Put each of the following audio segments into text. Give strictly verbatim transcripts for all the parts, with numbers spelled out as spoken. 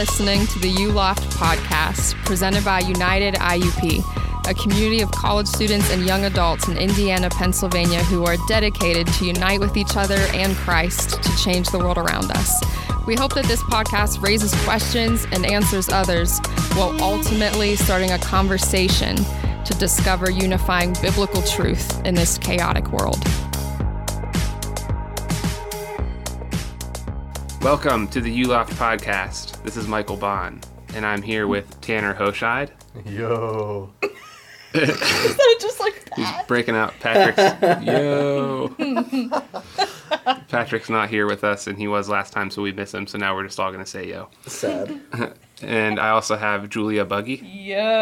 listening to the U-Loft podcast presented by United I U P, a community of college students and young adults in Indiana, Pennsylvania who are dedicated to unite with each other and Christ to change the world around us. We hope that this podcast raises questions and answers others while ultimately starting a conversation to discover unifying biblical truth in this chaotic world. Welcome to the U-Loft podcast. This is Michael Bond, and I'm here with Tanner Hoshide. Yo. Is that just like that? He's breaking out Patrick's yo. Patrick's not here with us, and he was last time, so we miss him, so now we're just all going to say yo. Sad. And I also have Julia Buggy. Yo.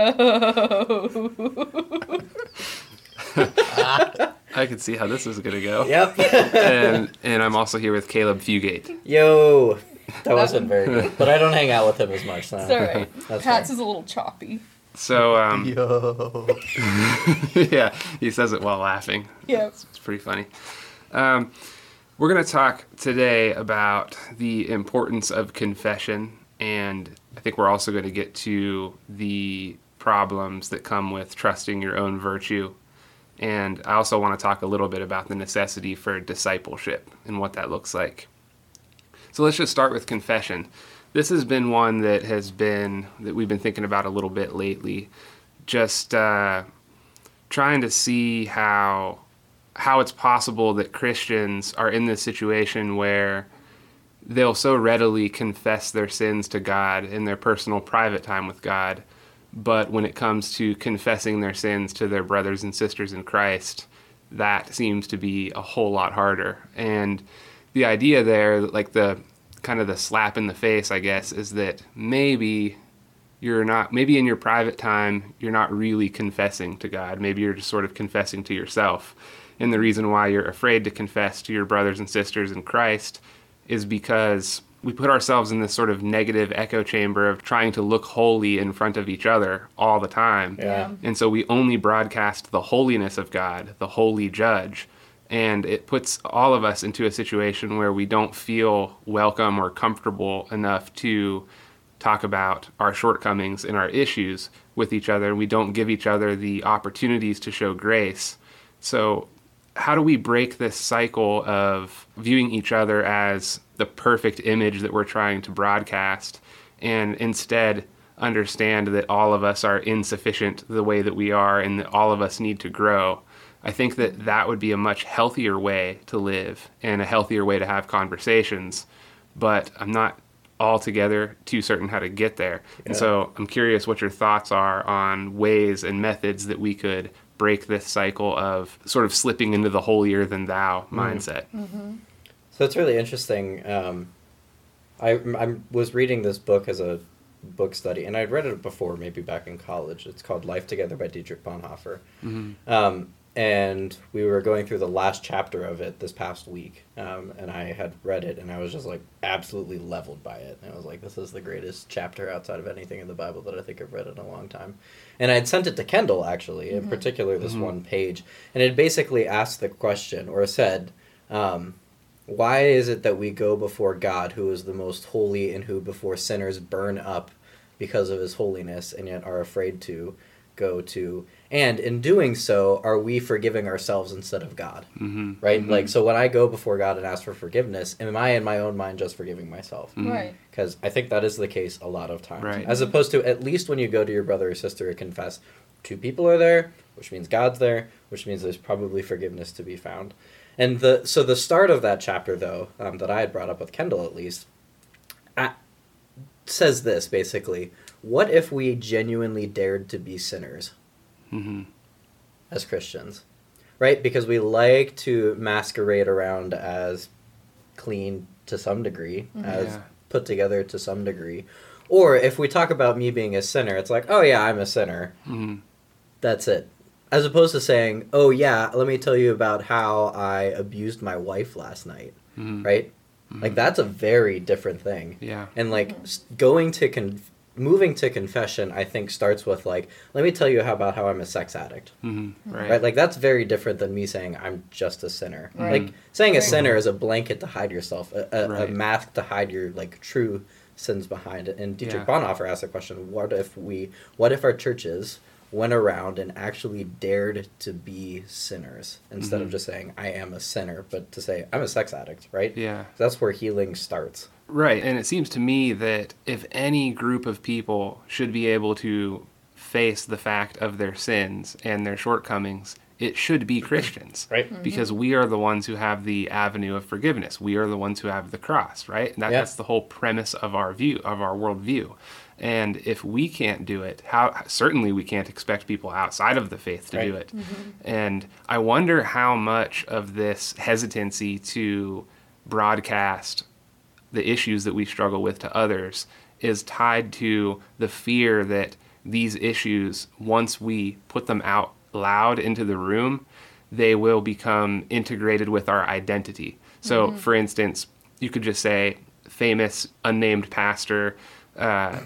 I can see how this is going to go. Yep. and and I'm also here with Caleb Fugate. Yo. That wasn't very good. But I don't hang out with him as much now. It's all right. That's Pat's right. Is a little choppy. So, um... Yo. Yeah, he says it while laughing. Yeah. It's, it's pretty funny. Um, we're going to talk today about the importance of confession, and I think we're also going to get to the problems that come with trusting your own virtue. And I also want to talk a little bit about the necessity for discipleship and what that looks like. So let's just start with confession. This has been one that has been, that we've been thinking about a little bit lately, just uh, trying to see how, how it's possible that Christians are in this situation where they'll so readily confess their sins to God in their personal private time with God, but when it comes to confessing their sins to their brothers and sisters in Christ, that seems to be a whole lot harder. And the idea there, like the kind of the slap in the face, I guess, is that maybe you're not, maybe in your private time, you're not really confessing to God. Maybe you're just sort of confessing to yourself. And the reason why you're afraid to confess to your brothers and sisters in Christ is because we put ourselves in this sort of negative echo chamber of trying to look holy in front of each other all the time. Yeah. And so we only broadcast the holiness of God, the holy judge. And it puts all of us into a situation where we don't feel welcome or comfortable enough to talk about our shortcomings and our issues with each other. We don't give each other the opportunities to show grace. So how do we break this cycle of viewing each other as the perfect image that we're trying to broadcast and instead understand that all of us are insufficient the way that we are and that all of us need to grow? I think that that would be a much healthier way to live and a healthier way to have conversations, but I'm not altogether too certain how to get there. Yeah. And so I'm curious what your thoughts are on ways and methods that we could break this cycle of sort of slipping into the holier-than-thou mm. mindset. Mm-hmm. So it's really interesting. Um, I I was reading this book as a book study, and I'd read it before, maybe back in college. It's called Life Together by Dietrich Bonhoeffer. Mm-hmm. Um, and we were going through the last chapter of it this past week, um, and I had read it, and I was just like absolutely leveled by it. And I was like, this is the greatest chapter outside of anything in the Bible that I think I've read in a long time. And I had sent it to Kendall, actually, in mm-hmm. particular this mm-hmm. one page. And it basically asked the question, or said, um, why is it that we go before God, who is the most holy and who before sinners burn up because of his holiness, and yet are afraid to go to, and in doing so, are we forgiving ourselves instead of God? Mm-hmm. Right? Mm-hmm. Like, so when I go before God and ask for forgiveness, am I in my own mind just forgiving myself? Mm-hmm. Right. Because I think that is the case a lot of times. Right. As opposed to, at least when you go to your brother or sister to confess, two people are there, which means God's there, which means there's probably forgiveness to be found. And the so the start of that chapter, though, um, that I had brought up with Kendall, at least, I, says this, basically, what if we genuinely dared to be sinners mm-hmm. as Christians, right? Because we like to masquerade around as clean to some degree, mm-hmm. as yeah. put together to some degree. Or if we talk about me being a sinner, it's like, oh yeah, I'm a sinner. Mm-hmm. That's it. As opposed to saying, oh yeah, let me tell you about how I abused my wife last night, mm-hmm. right? Mm-hmm. Like, that's a very different thing. Yeah. And like going to, con- moving to confession, I think starts with like, let me tell you how about how I'm a sex addict. Mm-hmm. Right. right. Like, that's very different than me saying I'm just a sinner. Right. Like saying a right. sinner is a blanket to hide yourself, a, a, right. a mask to hide your like true sins behind it. And Dietrich yeah. Bonhoeffer asked the question, what if we, what if our churches went around and actually dared to be sinners instead mm-hmm. of just saying, I am a sinner, but to say, I'm a sex addict, right? Yeah. That's where healing starts. Right. And it seems to me that if any group of people should be able to face the fact of their sins and their shortcomings, it should be Christians, right? Mm-hmm. Because we are the ones who have the avenue of forgiveness. We are the ones who have the cross, right? And that, yeah. that's the whole premise of our view, of our worldview. And if we can't do it, how certainly we can't expect people outside of the faith to right. do it. Mm-hmm. And I wonder how much of this hesitancy to broadcast the issues that we struggle with to others is tied to the fear that these issues, once we put them out loud into the room, they will become integrated with our identity. So, mm-hmm. for instance, you could just say, famous unnamed pastor uh,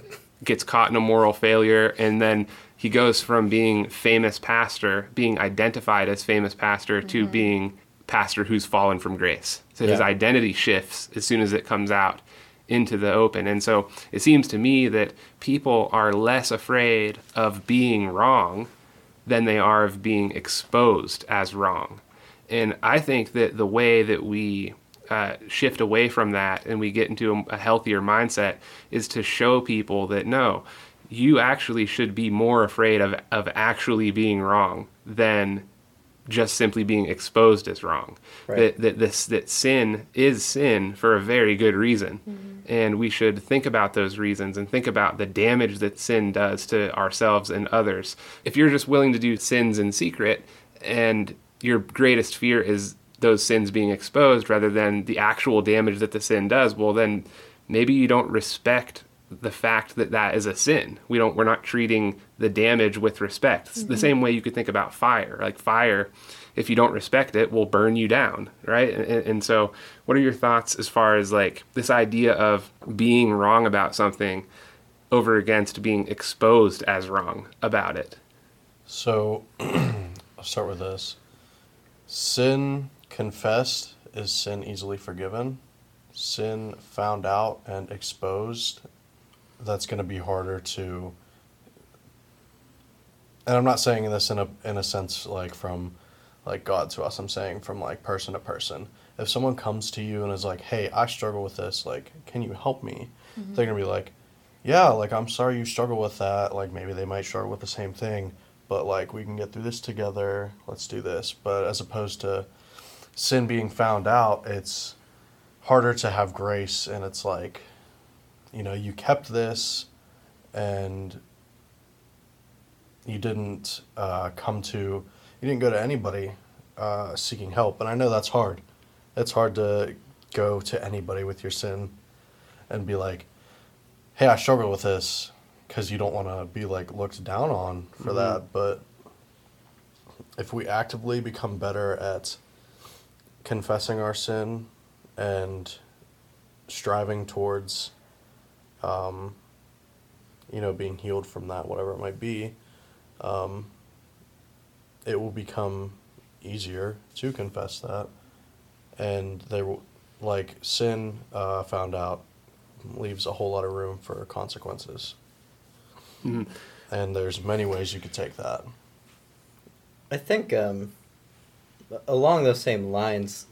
gets caught in a moral failure, and then he goes from being famous pastor, being identified as famous pastor, mm-hmm. to being pastor who's fallen from grace. So yeah. his identity shifts as soon as it comes out into the open. And so it seems to me that people are less afraid of being wrong than they are of being exposed as wrong. And I think that the way that we uh, shift away from that and we get into a, a healthier mindset is to show people that, no, you actually should be more afraid of, of actually being wrong than just simply being exposed as wrong. Right. That that this that sin is sin for a very good reason. Mm-hmm. And we should think about those reasons and think about the damage that sin does to ourselves and others. If you're just willing to do sins in secret and your greatest fear is those sins being exposed rather than the actual damage that the sin does, well, then maybe you don't respect the fact that that is a sin. We don't, we're not treating the damage with respect. It's mm-hmm. the same way you could think about fire. Like fire, if you don't respect it, will burn you down, right? And, and so what are your thoughts as far as like this idea of being wrong about something over against being exposed as wrong about it? So I'll start with this. Sin confessed is sin easily forgiven. Sin found out and exposed, that's going to be harder to, and I'm not saying this in a in a sense like from like God to us, I'm saying from like person to person. If someone comes to you and is like, hey, I struggle with this, like, can you help me? Mm-hmm. They're going to be like, yeah, like, I'm sorry you struggle with that. Like, maybe they might struggle with the same thing, but like, we can get through this together. Let's do this. But as opposed to sin being found out, it's harder to have grace, and it's like, you know, you kept this and you didn't uh, come to, you didn't go to anybody uh, seeking help. And I know that's hard. It's hard to go to anybody with your sin and be like, hey, I struggle with this, because you don't want to be like looked down on for mm-hmm. that. But if we actively become better at confessing our sin and striving towards Um, you know, being healed from that, whatever it might be, um, it will become easier to confess that. And they will, like, sin uh, found out leaves a whole lot of room for consequences. Mm-hmm. And there's many ways you could take that. I think um, along those same lines,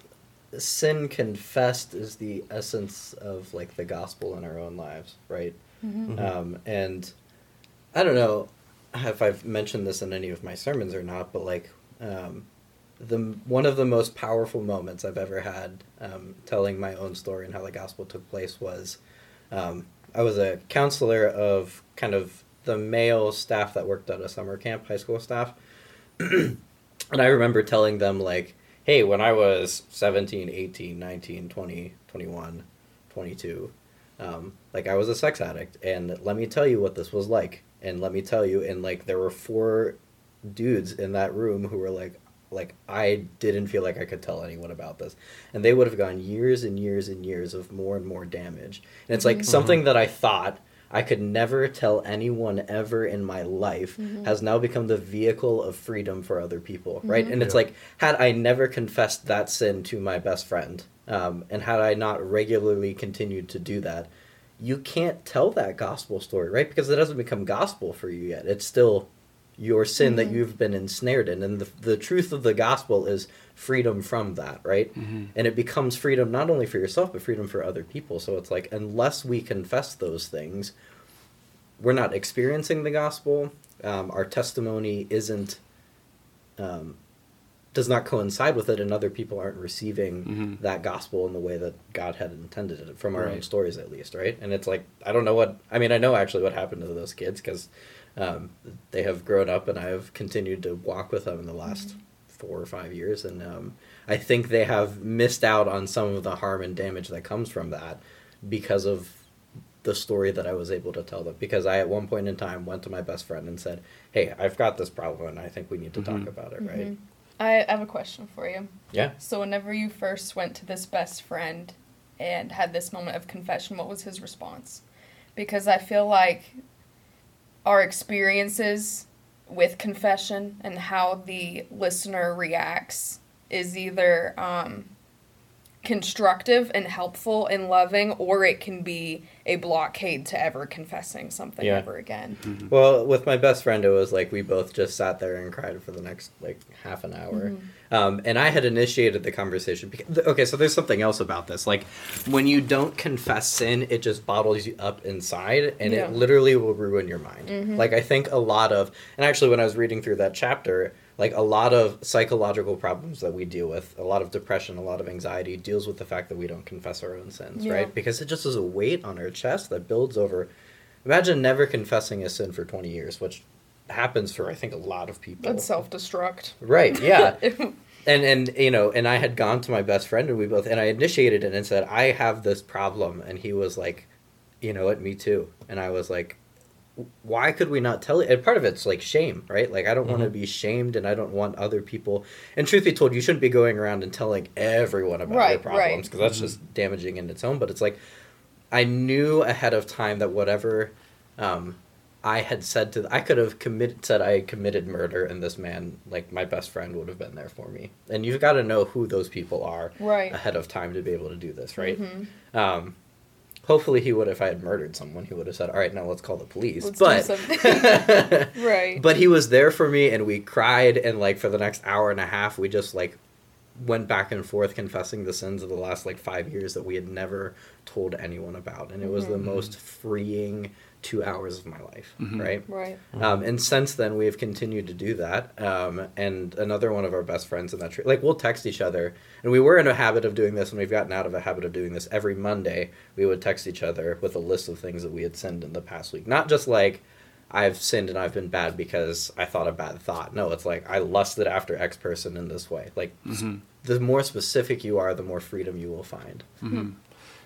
sin confessed is the essence of like the gospel in our own lives, right? Mm-hmm. Um, and I don't know if I've mentioned this in any of my sermons or not, but like um, the one of the most powerful moments I've ever had um, telling my own story and how the gospel took place was um, I was a counselor of kind of the male staff that worked at a summer camp, high school staff. And I remember telling them like, hey, when I was seventeen, eighteen, nineteen, twenty, twenty-one, twenty-two, um, like I was a sex addict, and let me tell you what this was like, and let me tell you, and like there were four dudes in that room who were like, like I didn't feel like I could tell anyone about this, and they would have gone years and years and years of more and more damage, and it's like mm-hmm. something that I thought I could never tell anyone ever in my life mm-hmm. has now become the vehicle of freedom for other people, mm-hmm. right? And yeah. it's like, had I never confessed that sin to my best friend, um, and had I not regularly continued to do that, you can't tell that gospel story, right? Because it doesn't become gospel for you yet. It's still your sin mm-hmm. that you've been ensnared in. And the, the truth of the gospel is freedom from that, right? Mm-hmm. And it becomes freedom not only for yourself, but freedom for other people. So it's like, unless we confess those things, we're not experiencing the gospel. Um, our testimony isn't, um, does not coincide with it, and other people aren't receiving mm-hmm. that gospel in the way that God had intended it, from our right. own stories at least, right? And it's like, I don't know what, I mean, I know actually what happened to those kids, because um, they have grown up, and I have continued to walk with them in the last mm-hmm. four or five years, and um, I think they have missed out on some of the harm and damage that comes from that because of the story that I was able to tell them. Because I, at one point in time, went to my best friend and said, hey, I've got this problem, and I think we need to mm-hmm. talk about it, mm-hmm. right? I have a question for you. Yeah. So whenever you first went to this best friend and had this moment of confession, what was his response? Because I feel like our experiences with confession and how the listener reacts is either um, constructive and helpful and loving, or it can be a blockade to ever confessing something yeah. ever again. Mm-hmm. Well, with my best friend, it was like we both just sat there and cried for the next like half an hour. Mm-hmm. Um, and I had initiated the conversation. Because, okay, so there's something else about this. Like, when you don't confess sin, it just bottles you up inside, and yeah. it literally will ruin your mind. Mm-hmm. Like, I think a lot of, and actually when I was reading through that chapter, like, a lot of psychological problems that we deal with, a lot of depression, a lot of anxiety, deals with the fact that we don't confess our own sins, yeah. right? Because it just is a weight on our chest that builds over. Imagine never confessing a sin for twenty years, which happens for, I think, a lot of people. That's self-destruct. Right, yeah. and, and, you know, and I had gone to my best friend, and we both, and I initiated it and said, I have this problem. And he was like, you know what, me too. And I was like, why could we not tell it? And part of it's like shame, right? Like, I don't mm-hmm. want to be shamed, and I don't want other people. And truth be told, you shouldn't be going around and telling everyone about right, your problems, because right. that's mm-hmm. just damaging in its own. But it's like, I knew ahead of time that whatever um, I had said to, th- I could have committed, said I had committed murder, and this man, like my best friend, would have been there for me. And you've got to know who those people are right. ahead of time to be able to do this, right? Mm-hmm. Um, Hopefully he would, if I had murdered someone, he would have said, all right, now let's call the police. Let's but, do something. right. But he was there for me, and we cried, and, like, for the next hour and a half, we just, like, went back and forth confessing the sins of the last, like, five years that we had never told anyone about. And it was mm-hmm. the most freeing two hours of my life, mm-hmm. right? Right. Um, and since then, we have continued to do that. Um, and another one of our best friends in that tree, like, we'll text each other. And we were in a habit of doing this, and we've gotten out of a habit of doing this. Every Monday, we would text each other with a list of things that we had sinned in the past week. Not just, like, I've sinned and I've been bad because I thought a bad thought. No, it's like, I lusted after X person in this way. Like, mm-hmm. the more specific you are, the more freedom you will find. Mm-hmm.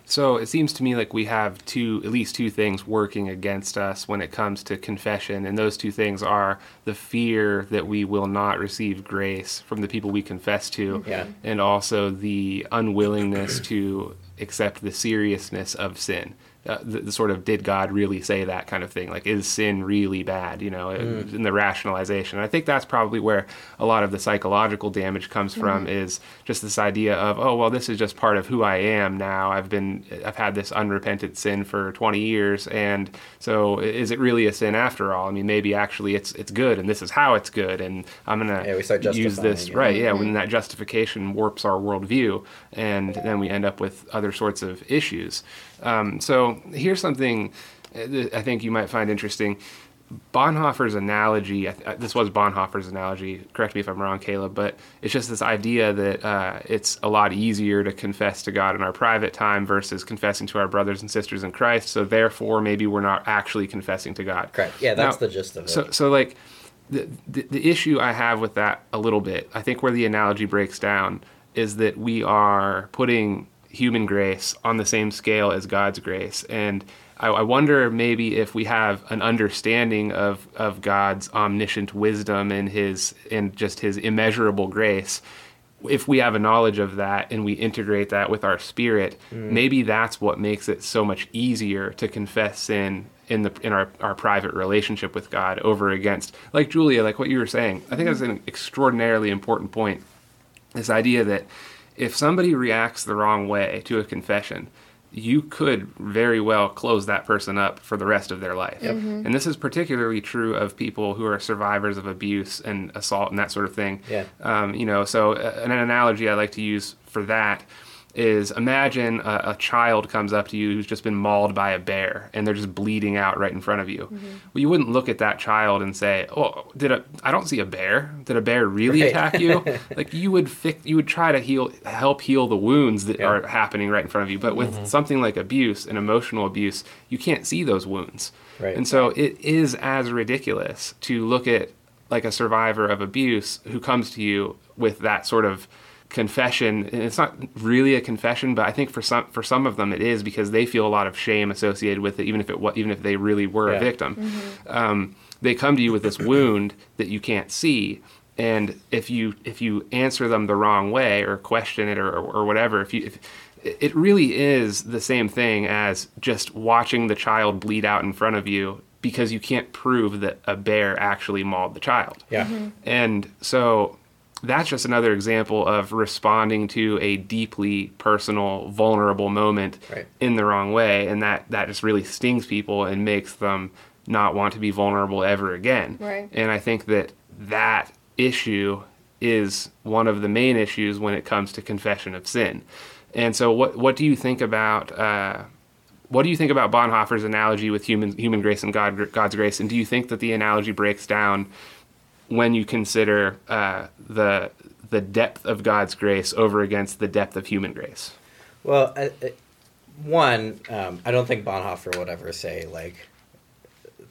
So it seems to me like we have two, at least two things working against us when it comes to confession. And those two things are the fear that we will not receive grace from the people we confess to, yeah. and also the unwillingness to accept the seriousness of sin. Uh, the, the sort of, did God really say that kind of thing? Like, is sin really bad? You know, mm. in the rationalization. And I think that's probably where a lot of the psychological damage comes from, mm. is just this idea of, oh, well, this is just part of who I am now. I've been, I've had this unrepentant sin for twenty years. And so is it really a sin after all? I mean, maybe actually it's, it's good, and this is how it's good. And I'm going yeah, to use this. You know? Right. Yeah. Mm-hmm. When that justification warps our worldview, and then we end up with other sorts of issues. Um, so here's something that I think you might find interesting. Bonhoeffer's analogy, I th- this was Bonhoeffer's analogy, correct me if I'm wrong, Caleb, but it's just this idea that uh, it's a lot easier to confess to God in our private time versus confessing to our brothers and sisters in Christ, so therefore maybe we're not actually confessing to God. Correct. Yeah, that's now, the gist of it. So, so like, the, the, the issue I have with that a little bit, I think where the analogy breaks down, is that we are putting human grace on the same scale as God's grace. And I, I wonder maybe if we have an understanding of, of God's omniscient wisdom and his, and just his immeasurable grace, if we have a knowledge of that and we integrate that with our spirit, mm. maybe that's what makes it so much easier to confess sin in the in our, our private relationship with God over against, like Julia, like what you were saying. I think that's an extraordinarily important point, this idea that if somebody reacts the wrong way to a confession, you could very well close that person up for the rest of their life. Yep. Mm-hmm. And this is particularly true of people who are survivors of abuse and assault and that sort of thing. Yeah. Um, you know, so an analogy I like to use for that is imagine a, a child comes up to you who's just been mauled by a bear and they're just bleeding out right in front of you. Mm-hmm. Well, you wouldn't look at that child and say, oh, did a, I don't see a bear. Did a bear really right. attack you? Like you would fix, you would try to heal, help heal the wounds that yeah. are happening right in front of you. But with mm-hmm. something like abuse and emotional abuse, you can't see those wounds. Right. And so it is as ridiculous to look at like a survivor of abuse who comes to you with that sort of confession. And it's not really a confession, but I think for some for some of them it is, because they feel a lot of shame associated with it, even if it even if they really were yeah. a victim. Mm-hmm. Um, they come to you with this wound that you can't see, and if you if you answer them the wrong way or question it or or, or whatever, if you if, it really is the same thing as just watching the child bleed out in front of you because you can't prove that a bear actually mauled the child. Yeah, mm-hmm. and so. That's just another example of responding to a deeply personal, vulnerable moment right. in the wrong way. And that, that just really stings people and makes them not want to be vulnerable ever again. Right. And I think that that issue is one of the main issues when it comes to confession of sin. And so what, what do you think about... Uh, What do you think about Bonhoeffer's analogy with human human grace and God, God's grace? And do you think that the analogy breaks down when you consider uh, the the depth of God's grace over against the depth of human grace? Well, I, I, one, um, I don't think Bonhoeffer would ever say, like,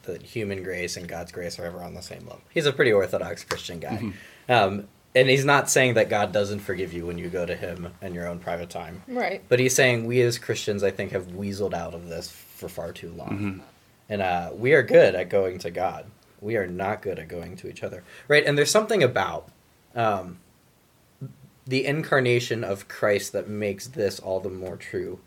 that human grace and God's grace are ever on the same level. He's a pretty orthodox Christian guy. Mm-hmm. Um, and he's not saying that God doesn't forgive you when you go to him in your own private time. Right. But he's saying we as Christians, I think, have weaseled out of this for far too long. Mm-hmm. And uh, we are good at going to God. We are not good at going to each other, right? And there's something about um, the incarnation of Christ that makes this all the more true.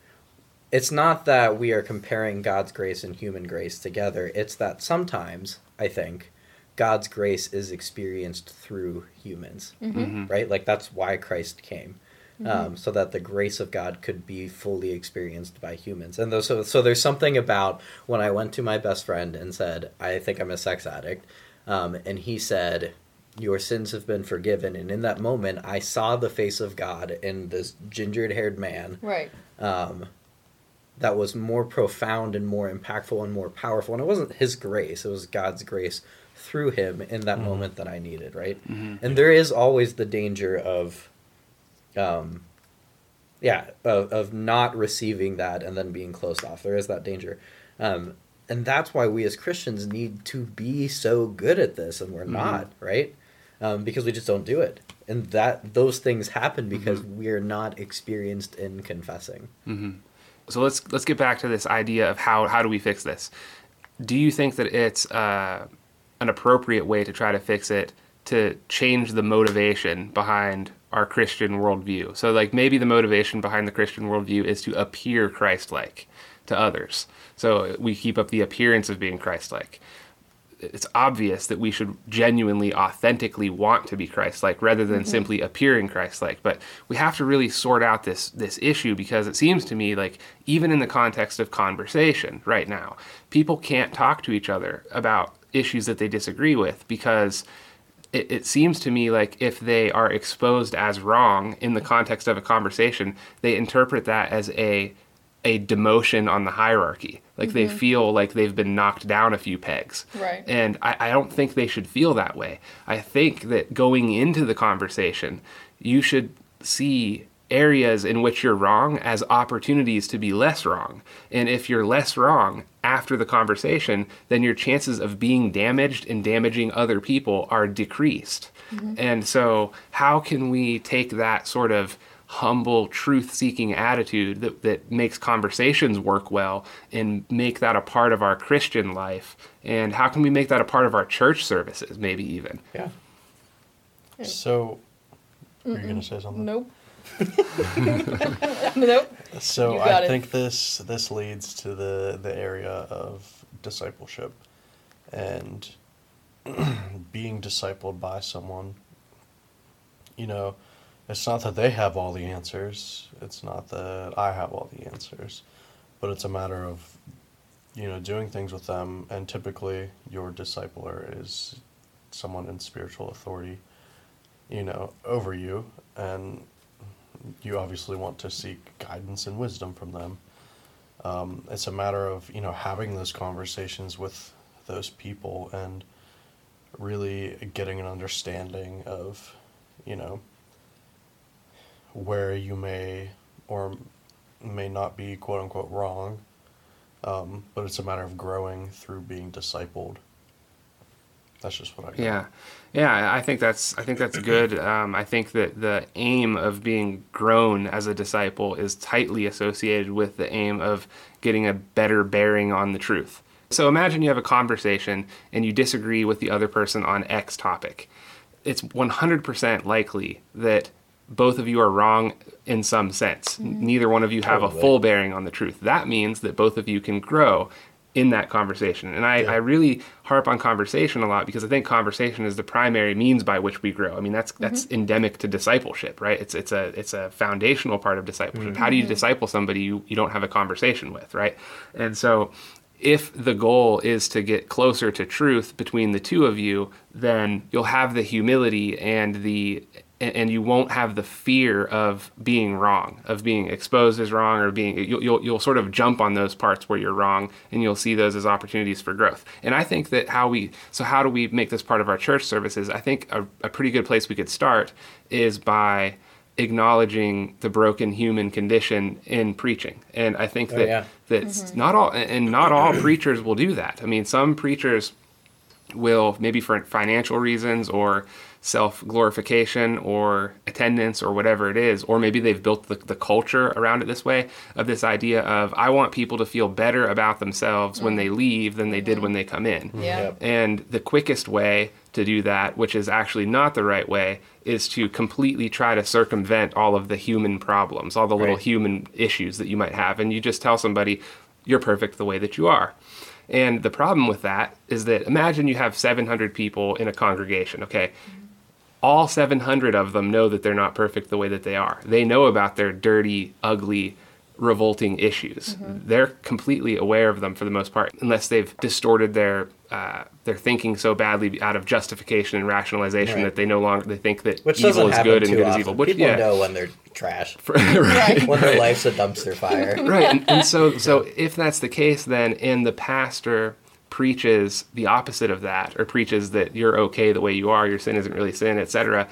It's not that we are comparing God's grace and human grace together. It's that sometimes, I think, God's grace is experienced through humans, mm-hmm. Mm-hmm. right? Like, that's why Christ came, mm-hmm. um, so that the grace of God could be fully experienced by humans. And so, so there's something about when I went to my best friend and said, I think I'm a sex addict, um, and he said, your sins have been forgiven. And in that moment, I saw the face of God in this gingered-haired man. Right. Um, that was more profound and more impactful and more powerful. And it wasn't his grace. It was God's grace through him in that mm-hmm. moment that I needed, right? Mm-hmm. And there is always the danger of, um, yeah, of, of not receiving that and then being closed off. There is that danger. Um, and that's why we as Christians need to be so good at this, and we're mm-hmm. not, right? Um, because we just don't do it. And that those things happen because mm-hmm. we're not experienced in confessing. Mm-hmm. So let's let's get back to this idea of how, how do we fix this? Do you think that it's uh, an appropriate way to try to fix it to change the motivation behind our Christian worldview? So, like, maybe the motivation behind the Christian worldview is to appear Christ-like to others. So we keep up the appearance of being Christ-like. It's obvious that we should genuinely, authentically want to be Christ-like rather than mm-hmm. simply appearing Christ-like. But we have to really sort out this this issue, because it seems to me like even in the context of conversation right now, people can't talk to each other about issues that they disagree with, because it, it seems to me like if they are exposed as wrong in the context of a conversation, they interpret that as a a demotion on the hierarchy. Like mm-hmm. they feel like they've been knocked down a few pegs. Right. And I, I don't think they should feel that way. I think that going into the conversation, you should see areas in which you're wrong as opportunities to be less wrong. And if you're less wrong after the conversation, then your chances of being damaged and damaging other people are decreased. Mm-hmm. And so how can we take that sort of humble, truth-seeking attitude that, that makes conversations work well and make that a part of our Christian life? And how can we make that a part of our church services, maybe even? Yeah. So, Mm-mm. are you going to say something? Nope. Nope. So I it. think this this leads to the, the area of discipleship and being discipled by someone. You know, it's not that they have all the answers. It's not that I have all the answers. but it's a matter of, you know, doing things with them. And typically your discipler is someone in spiritual authority, you know, over you, and you obviously want to seek guidance and wisdom from them. Um, it's a matter of, you know, having those conversations with those people and really getting an understanding of, you know, where you may or may not be quote unquote wrong. Um, but it's a matter of growing through being discipled. That's just what I got. Yeah. Yeah. I think that's, I think that's good. Um, I think that the aim of being grown as a disciple is tightly associated with the aim of getting a better bearing on the truth. So imagine you have a conversation and you disagree with the other person on X topic. It's one hundred percent likely that both of you are wrong in some sense. Mm-hmm. Neither one of you have totally. a full bearing on the truth. That means that both of you can grow in that conversation. And I, yeah. I really harp on conversation a lot because I think conversation is the primary means by which we grow. I mean, that's, mm-hmm. that's endemic to discipleship, right? It's, it's a, it's a foundational part of discipleship. Mm-hmm. How do you disciple somebody you, you don't have a conversation with, right? And so if the goal is to get closer to truth between the two of you, then you'll have the humility and the, and you won't have the fear of being wrong, of being exposed as wrong, or being, you'll, you'll, you'll sort of jump on those parts where you're wrong, and you'll see those as opportunities for growth. And I think that how we, so how do we make this part of our church services? I think a, a pretty good place we could start is by acknowledging the broken human condition in preaching. And I think that, oh, yeah. that's mm-hmm. not all, and not all preachers will do that. I mean, some preachers will, maybe for financial reasons or self-glorification or attendance or whatever it is, or maybe they've built the, the culture around it this way, of this idea of, I want people to feel better about themselves mm. when they leave than they mm. did when they come in. Yeah. Yep. And the quickest way to do that, which is actually not the right way, is to completely try to circumvent all of the human problems, all the little right. human issues that you might have. And you just tell somebody, you're perfect the way that you are. And the problem with that is that, imagine you have seven hundred people in a congregation, okay? Mm. All seven hundred of them know that they're not perfect the way that they are. They know about their dirty, ugly, revolting issues. Mm-hmm. They're completely aware of them for the most part, unless they've distorted their uh, their thinking so badly out of justification and rationalization right. that they no longer they think that which evil is good and good often. is evil. Which people yeah. know when they're trash, right, when right. their life's a dumpster fire. Right, and, and so so if that's the case, then in the pastor preaches the opposite of that, or preaches that you're okay the way you are, your sin isn't really sin, et cetera,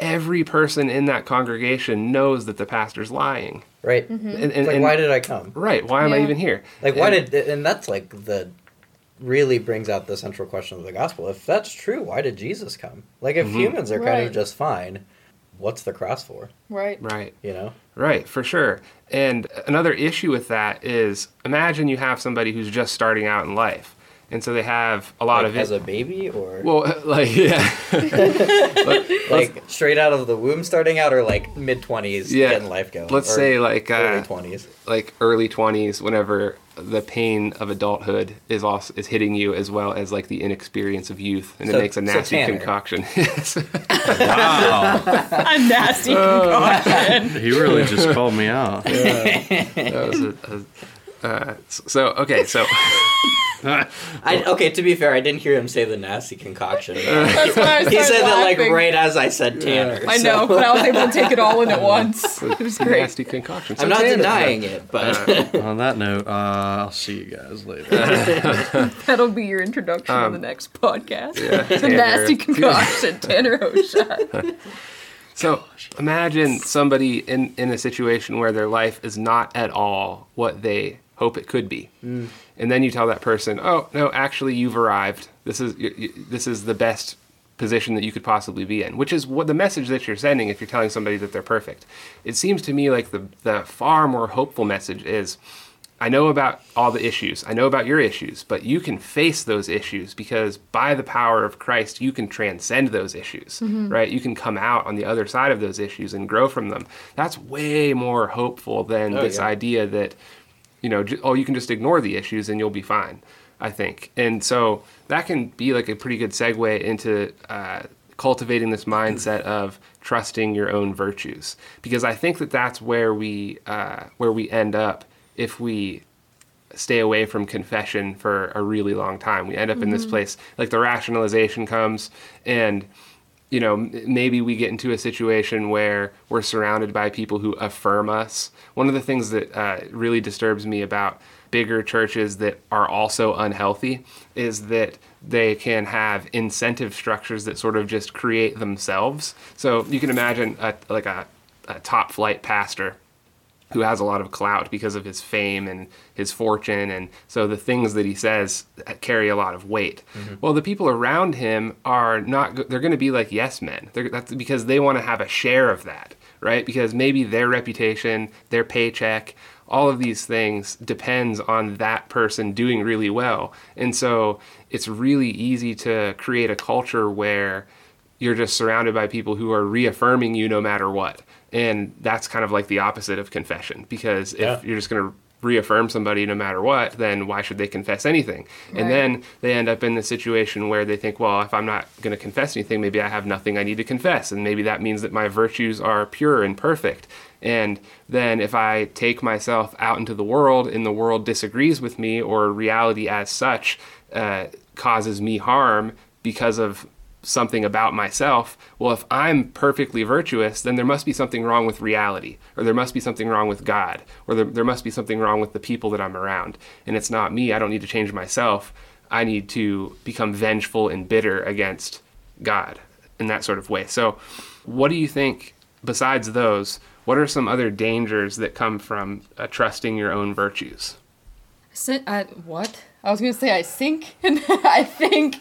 every person in that congregation knows that the pastor's lying. Right. Mm-hmm. And, and, like, and, why did I come? Right. Why yeah. am I even here? Like, and, why did, and that's like the, really brings out the central question of the gospel. If that's true, why did Jesus come? Like, if mm-hmm. humans are right. kind of just fine, what's the cross for? Right. Right. You know? Right, for sure. And another issue with that is, imagine you have somebody who's just starting out in life. And so they have a lot like of it. As a baby, or? Well, like, yeah. but, like, straight out of the womb starting out, or like mid-twenties yeah. getting life going? Let's or say like... Early uh, twenties. Like early twenties, whenever the pain of adulthood is also, is hitting you, as well as like the inexperience of youth. And so, it makes a nasty so concoction. Wow. A nasty concoction. He really just called me out. Yeah. That was a... a uh, so, okay, so... I, okay, to be fair, I didn't hear him say the nasty concoction. That's why I started He said laughing. That like right as I said Tanner. I know, so. But I was able to take it all in at once. It was great. Nasty concoction. So I'm not Tanner, denying it, but... Uh, on that note, uh, I'll see you guys later. That'll be your introduction um, on the next podcast. Yeah, the nasty concoction, Tanner Hoshide. So imagine somebody in, in a situation where their life is not at all what they hope it could be. Mm. And then you tell that person, "Oh no, actually, you've arrived. This is you, you, this is the best position that you could possibly be in," which is what the message that you're sending if you're telling somebody that they're perfect. It seems to me like the the far more hopeful message is, "I know about all the issues. I know about your issues, but you can face those issues because by the power of Christ, you can transcend those issues. Mm-hmm. Right? You can come out on the other side of those issues and grow from them." That's way more hopeful than oh, this yeah. idea that, you know, oh, you can just ignore the issues and you'll be fine, I think. And so that can be like a pretty good segue into uh, cultivating this mindset of trusting your own virtues. Because I think that that's where we, uh, where we end up if we stay away from confession for a really long time. We end up mm-hmm. in this place, like the rationalization comes, and you know, maybe we get into a situation where we're surrounded by people who affirm us. One of the things that uh, really disturbs me about bigger churches that are also unhealthy is that they can have incentive structures that sort of just create themselves. So you can imagine a, like a, a top flight pastor who has a lot of clout because of his fame and his fortune. And so the things that he says carry a lot of weight. Mm-hmm. Well, the people around him are not, they're going to be like yes men. They're, that's because they want to have a share of that, right? Because maybe their reputation, their paycheck, all of these things depends on that person doing really well. And so it's really easy to create a culture where you're just surrounded by people who are reaffirming you no matter what. And that's kind of like the opposite of confession, because if yeah. you're just going to reaffirm somebody no matter what, then why should they confess anything? Right. And then they end up in the situation where they think, well, if I'm not going to confess anything, maybe I have nothing I need to confess. And maybe that means that my virtues are pure and perfect. And then if I take myself out into the world and the world disagrees with me, or reality as such uh, causes me harm because of something about myself, well, if I'm perfectly virtuous, then there must be something wrong with reality, or there must be something wrong with God, or there, there must be something wrong with the people that I'm around. And it's not me. I don't need to change myself. I need to become vengeful and bitter against God in that sort of way. So what do you think, besides those, what are some other dangers that come from uh, trusting your own virtues? So, uh, what? I was going to say, I think, I think...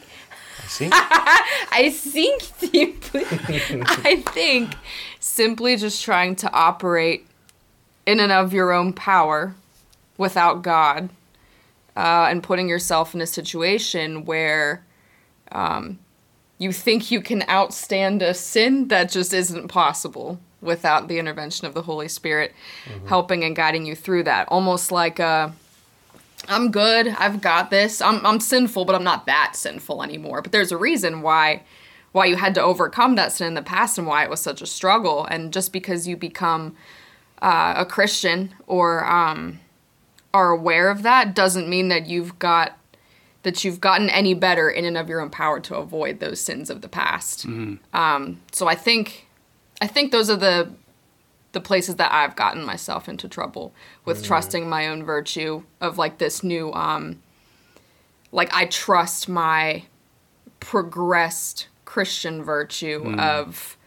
Sink? I think deeply. I think simply just trying to operate in and of your own power without God, uh, and putting yourself in a situation where um, you think you can outstand a sin that just isn't possible without the intervention of the Holy Spirit mm-hmm. helping and guiding you through that. Almost like a... I'm good. I've got this. I'm I'm sinful, but I'm not that sinful anymore. But there's a reason why why you had to overcome that sin in the past and why it was such a struggle. And just because you become uh, a Christian or um, are aware of that doesn't mean that you've got that you've gotten any better in and of your own power to avoid those sins of the past. Mm-hmm. Um, so I think I think those are the the places that I've gotten myself into trouble with mm-hmm. trusting my own virtue of like this new, um, like I trust my progressed Christian virtue mm. of,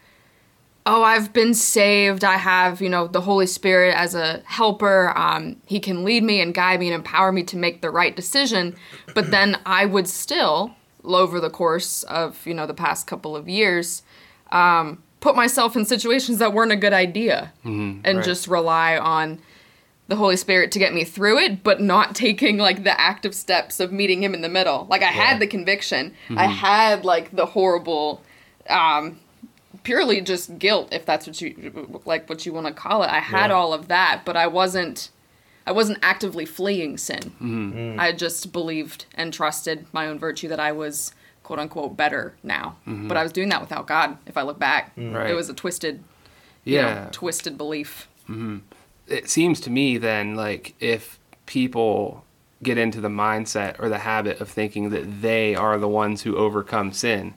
oh, I've been saved. I have, you know, the Holy Spirit as a helper. Um, he can lead me and guide me and empower me to make the right decision. But then I would still, over the course of, you know, the past couple of years, um, put myself in situations that weren't a good idea mm-hmm, and right. just rely on the Holy Spirit to get me through it, but not taking like the active steps of meeting him in the middle. Like I yeah. had the conviction. Mm-hmm. I had like the horrible, um, purely just guilt, if that's what you like, what you want to call it. I had yeah. all of that, but I wasn't, I wasn't actively fleeing sin. Mm-hmm. I just believed and trusted my own virtue that I was quote unquote better now. Mm-hmm. But I was doing that without God. If I look back, right. it was a twisted, yeah. you know, twisted belief. Mm-hmm. It seems to me then like if people get into the mindset or the habit of thinking that they are the ones who overcome sin,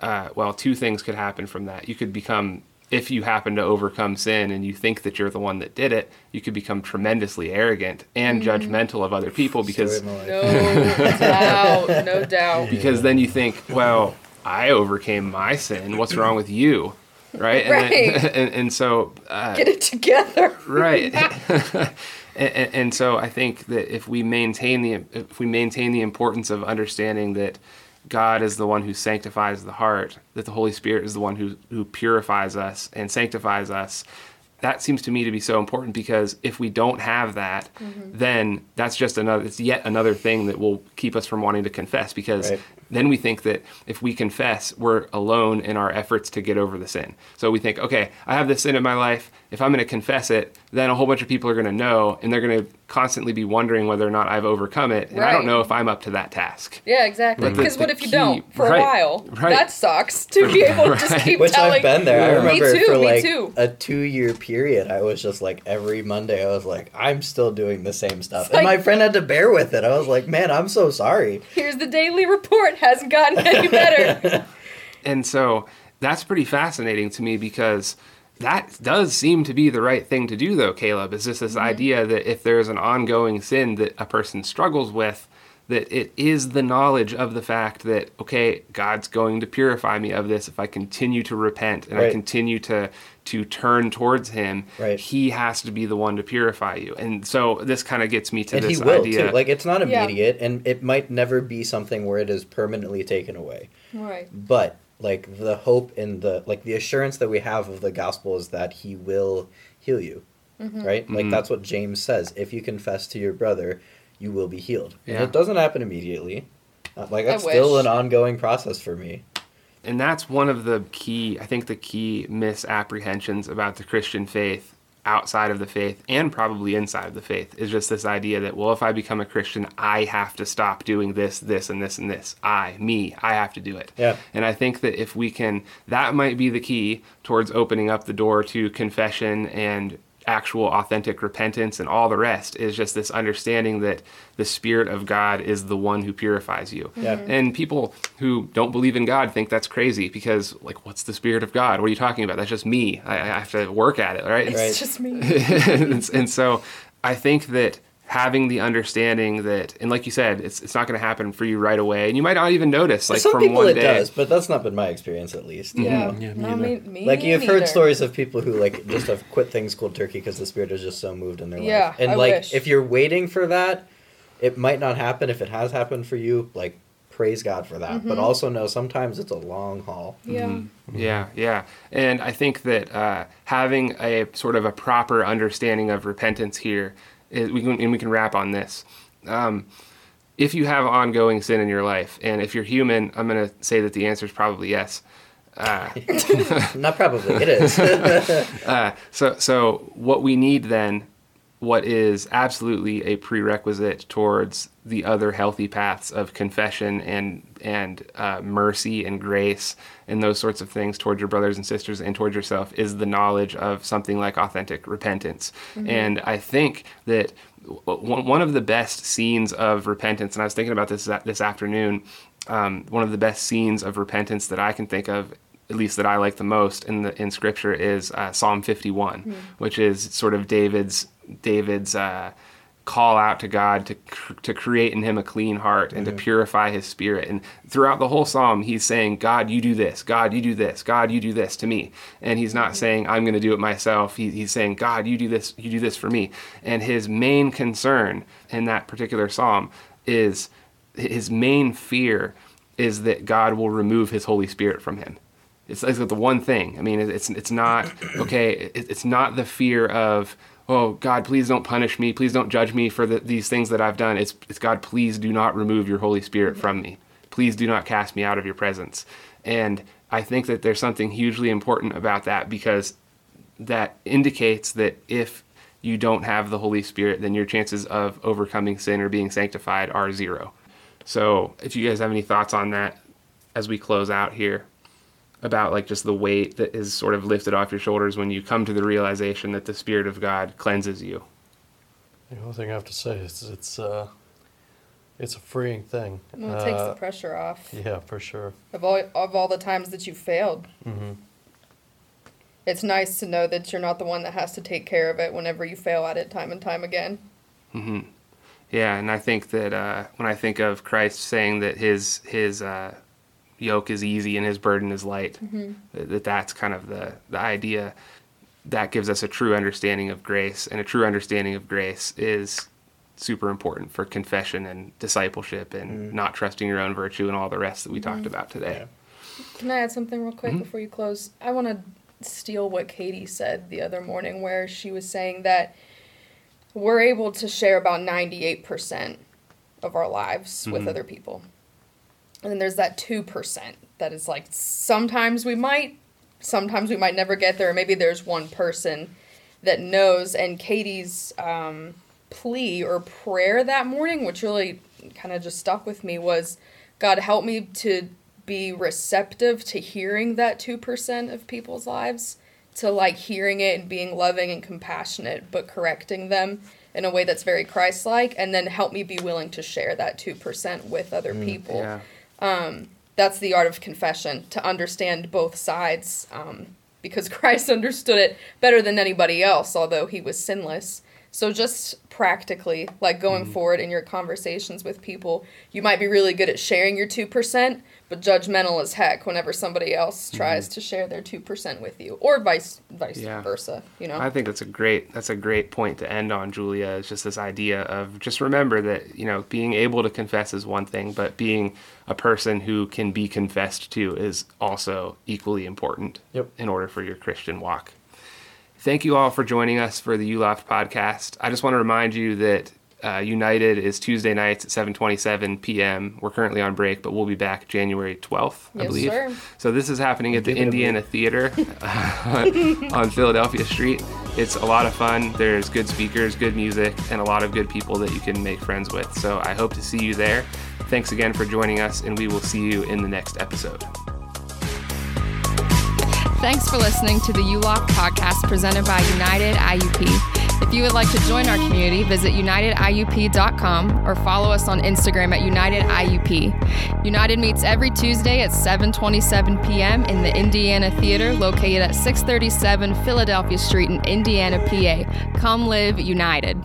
uh, well, two things could happen from that. You could become, if you happen to overcome sin and you think that you're the one that did it, you could become tremendously arrogant and mm-hmm. judgmental of other people because no doubt, no doubt. Because then you think, well, I overcame my sin. What's wrong with you, right? right. And, then, and and so uh, get it together, right? and, and, and so I think that if we maintain the if we maintain the importance of understanding that God is the one who sanctifies the heart, that the Holy Spirit is the one who, who purifies us and sanctifies us. That seems to me to be so important because if we don't have that, mm-hmm. then that's just another, it's yet another thing that will keep us from wanting to confess because right. Then we think that if we confess, we're alone in our efforts to get over the sin. So we think, okay, I have this sin in my life. If I'm going to confess it, then a whole bunch of people are going to know, and they're going to constantly be wondering whether or not I've overcome it. And right. I don't know if I'm up to that task. Yeah, exactly. Because mm-hmm. what if you key, don't for right, a while? Right. That sucks to be able right. to just keep Which telling. Which I've been there. Yeah. I remember me too, for like me too. a two-year period, I was just like, every Monday, I was like, I'm still doing the same stuff. It's and like, my friend had to bear with it. I was like, man, I'm so sorry. Here's the daily report. Hasn't gotten any better. And so that's pretty fascinating to me, because that does seem to be the right thing to do, though, Caleb, is just this mm-hmm. idea that if there's an ongoing sin that a person struggles with, that it is the knowledge of the fact that, okay, God's going to purify me of this if I continue to repent and right. I continue to to turn towards him. Right. He has to be the one to purify you. And so this kind of gets me to and this he will, idea. Too. Like, it's not immediate, yeah. and it might never be something where it is permanently taken away. Right. But like the hope and the like the assurance that we have of the gospel is that he will heal you, mm-hmm. right? Like mm-hmm. that's what James says. If you confess to your brother, you will be healed. Yeah. And it doesn't happen immediately. Like that's still an ongoing process for me. And that's one of the key, I think the key misapprehensions about the Christian faith outside of the faith and probably inside of the faith is just this idea that, well, if I become a Christian, I have to stop doing this, this, and this, and this. I, me, I have to do it. Yeah. And I think that if we can, that might be the key towards opening up the door to confession and actual authentic repentance and all the rest, is just this understanding that the Spirit of God is the one who purifies you. Yeah. And people who don't believe in God think that's crazy, because, like, what's the Spirit of God? What are you talking about? That's just me. I, I have to work at it, right? It's right. just me. and, and so I think that having the understanding that, and like you said, it's it's not going to happen for you right away, and you might not even notice. Like, some from people one it day. Does, but that's not been my experience, at least. Yeah, mm-hmm. yeah me no, me, me like you've neither. Heard stories of people who like just have quit things cold turkey because the Spirit is just so moved in their yeah, life. And I like wish. If you're waiting for that, it might not happen. If it has happened for you, like, praise God for that. Mm-hmm. But also know sometimes it's a long haul. Yeah. Mm-hmm. Yeah, yeah. And I think that uh, having a sort of a proper understanding of repentance here. We can, and we can wrap on this. Um, if you have ongoing sin in your life, and if you're human, I'm going to say that the answer is probably yes. Uh, Not probably, it is. uh, so, so what we need then, what is absolutely a prerequisite towards the other healthy paths of confession and and uh, mercy and grace and those sorts of things toward your brothers and sisters and toward yourself, is the knowledge of something like authentic repentance. Mm-hmm. And I think that w- one of the best scenes of repentance, and I was thinking about this this afternoon, um, one of the best scenes of repentance that I can think of, at least that I like the most in the in Scripture, is uh, Psalm fifty-one, mm-hmm. which is sort of David's David's uh, call out to God to cr- to create in him a clean heart and mm-hmm. to purify his spirit. And throughout the whole psalm, he's saying, God, you do this. God, you do this. God, you do this to me. And he's not mm-hmm. saying, I'm going to do it myself. He, he's saying, God, you do this. You do this for me. And his main concern in that particular psalm is, his main fear is that God will remove his Holy Spirit from him. It's like the one thing. I mean, it's it's not, okay, it, it's not the fear of, oh, God, please don't punish me. Please don't judge me for the, these things that I've done. It's, it's God, please do not remove your Holy Spirit from me. Please do not cast me out of your presence. And I think that there's something hugely important about that, because that indicates that if you don't have the Holy Spirit, then your chances of overcoming sin or being sanctified are zero. So if you guys have any thoughts on that as we close out here, about like just the weight that is sort of lifted off your shoulders when you come to the realization that the Spirit of God cleanses you. The only thing I have to say is it's uh, it's a freeing thing. Well, it uh, takes the pressure off. Yeah, for sure. Of all of all the times that you failed. Mm-hmm. It's nice to know that you're not the one that has to take care of it whenever you fail at it time and time again. Mm-hmm. Yeah, and I think that uh, when I think of Christ saying that his... his uh, yoke is easy and his burden is light, mm-hmm. that that's kind of the, the idea that gives us a true understanding of grace, and a true understanding of grace is super important for confession and discipleship and mm. not trusting your own virtue and all the rest that we mm-hmm. talked about today. Yeah. Can I add something real quick mm-hmm. before you close? I want to steal what Katie said the other morning, where she was saying that we're able to share about ninety-eight percent of our lives mm-hmm. with other people. And then there's that two percent that is like, sometimes we might, sometimes we might never get there. Or maybe there's one person that knows. And Katie's um, plea or prayer that morning, which really kind of just stuck with me, was, God, help me to be receptive to hearing that two percent of people's lives, to like hearing it and being loving and compassionate, but correcting them in a way that's very Christ-like, and then help me be willing to share that two percent with other mm, people. Yeah. Um, that's the art of confession, to understand both sides, um, because Christ understood it better than anybody else, although he was sinless. So just practically, like going mm-hmm. forward in your conversations with people, you might be really good at sharing your two percent, but judgmental as heck whenever somebody else tries mm-hmm. to share their two percent with you, or vice vice yeah. versa, you know? I think that's a great that's a great point to end on, Julia. It's just this idea of just remember that, you know, being able to confess is one thing, but being a person who can be confessed to is also equally important yep. in order for your Christian walk. Thank you all for joining us for the U-Loft podcast. I just want to remind you that uh, United is Tuesday nights at seven twenty-seven p.m. We're currently on break, but we'll be back January twelfth, I yes, believe. Sir. So this is happening at the Indiana Theater on, on Philadelphia Street. It's a lot of fun. There's good speakers, good music, and a lot of good people that you can make friends with. So I hope to see you there. Thanks again for joining us, and we will see you in the next episode. Thanks for listening to the U-Loft podcast presented by United I U P. If you would like to join our community, visit united I U P dot com or follow us on Instagram at United I U P. United meets every Tuesday at seven twenty-seven p.m. in the Indiana Theater, located at six thirty-seven Philadelphia Street in Indiana, P A. Come live United.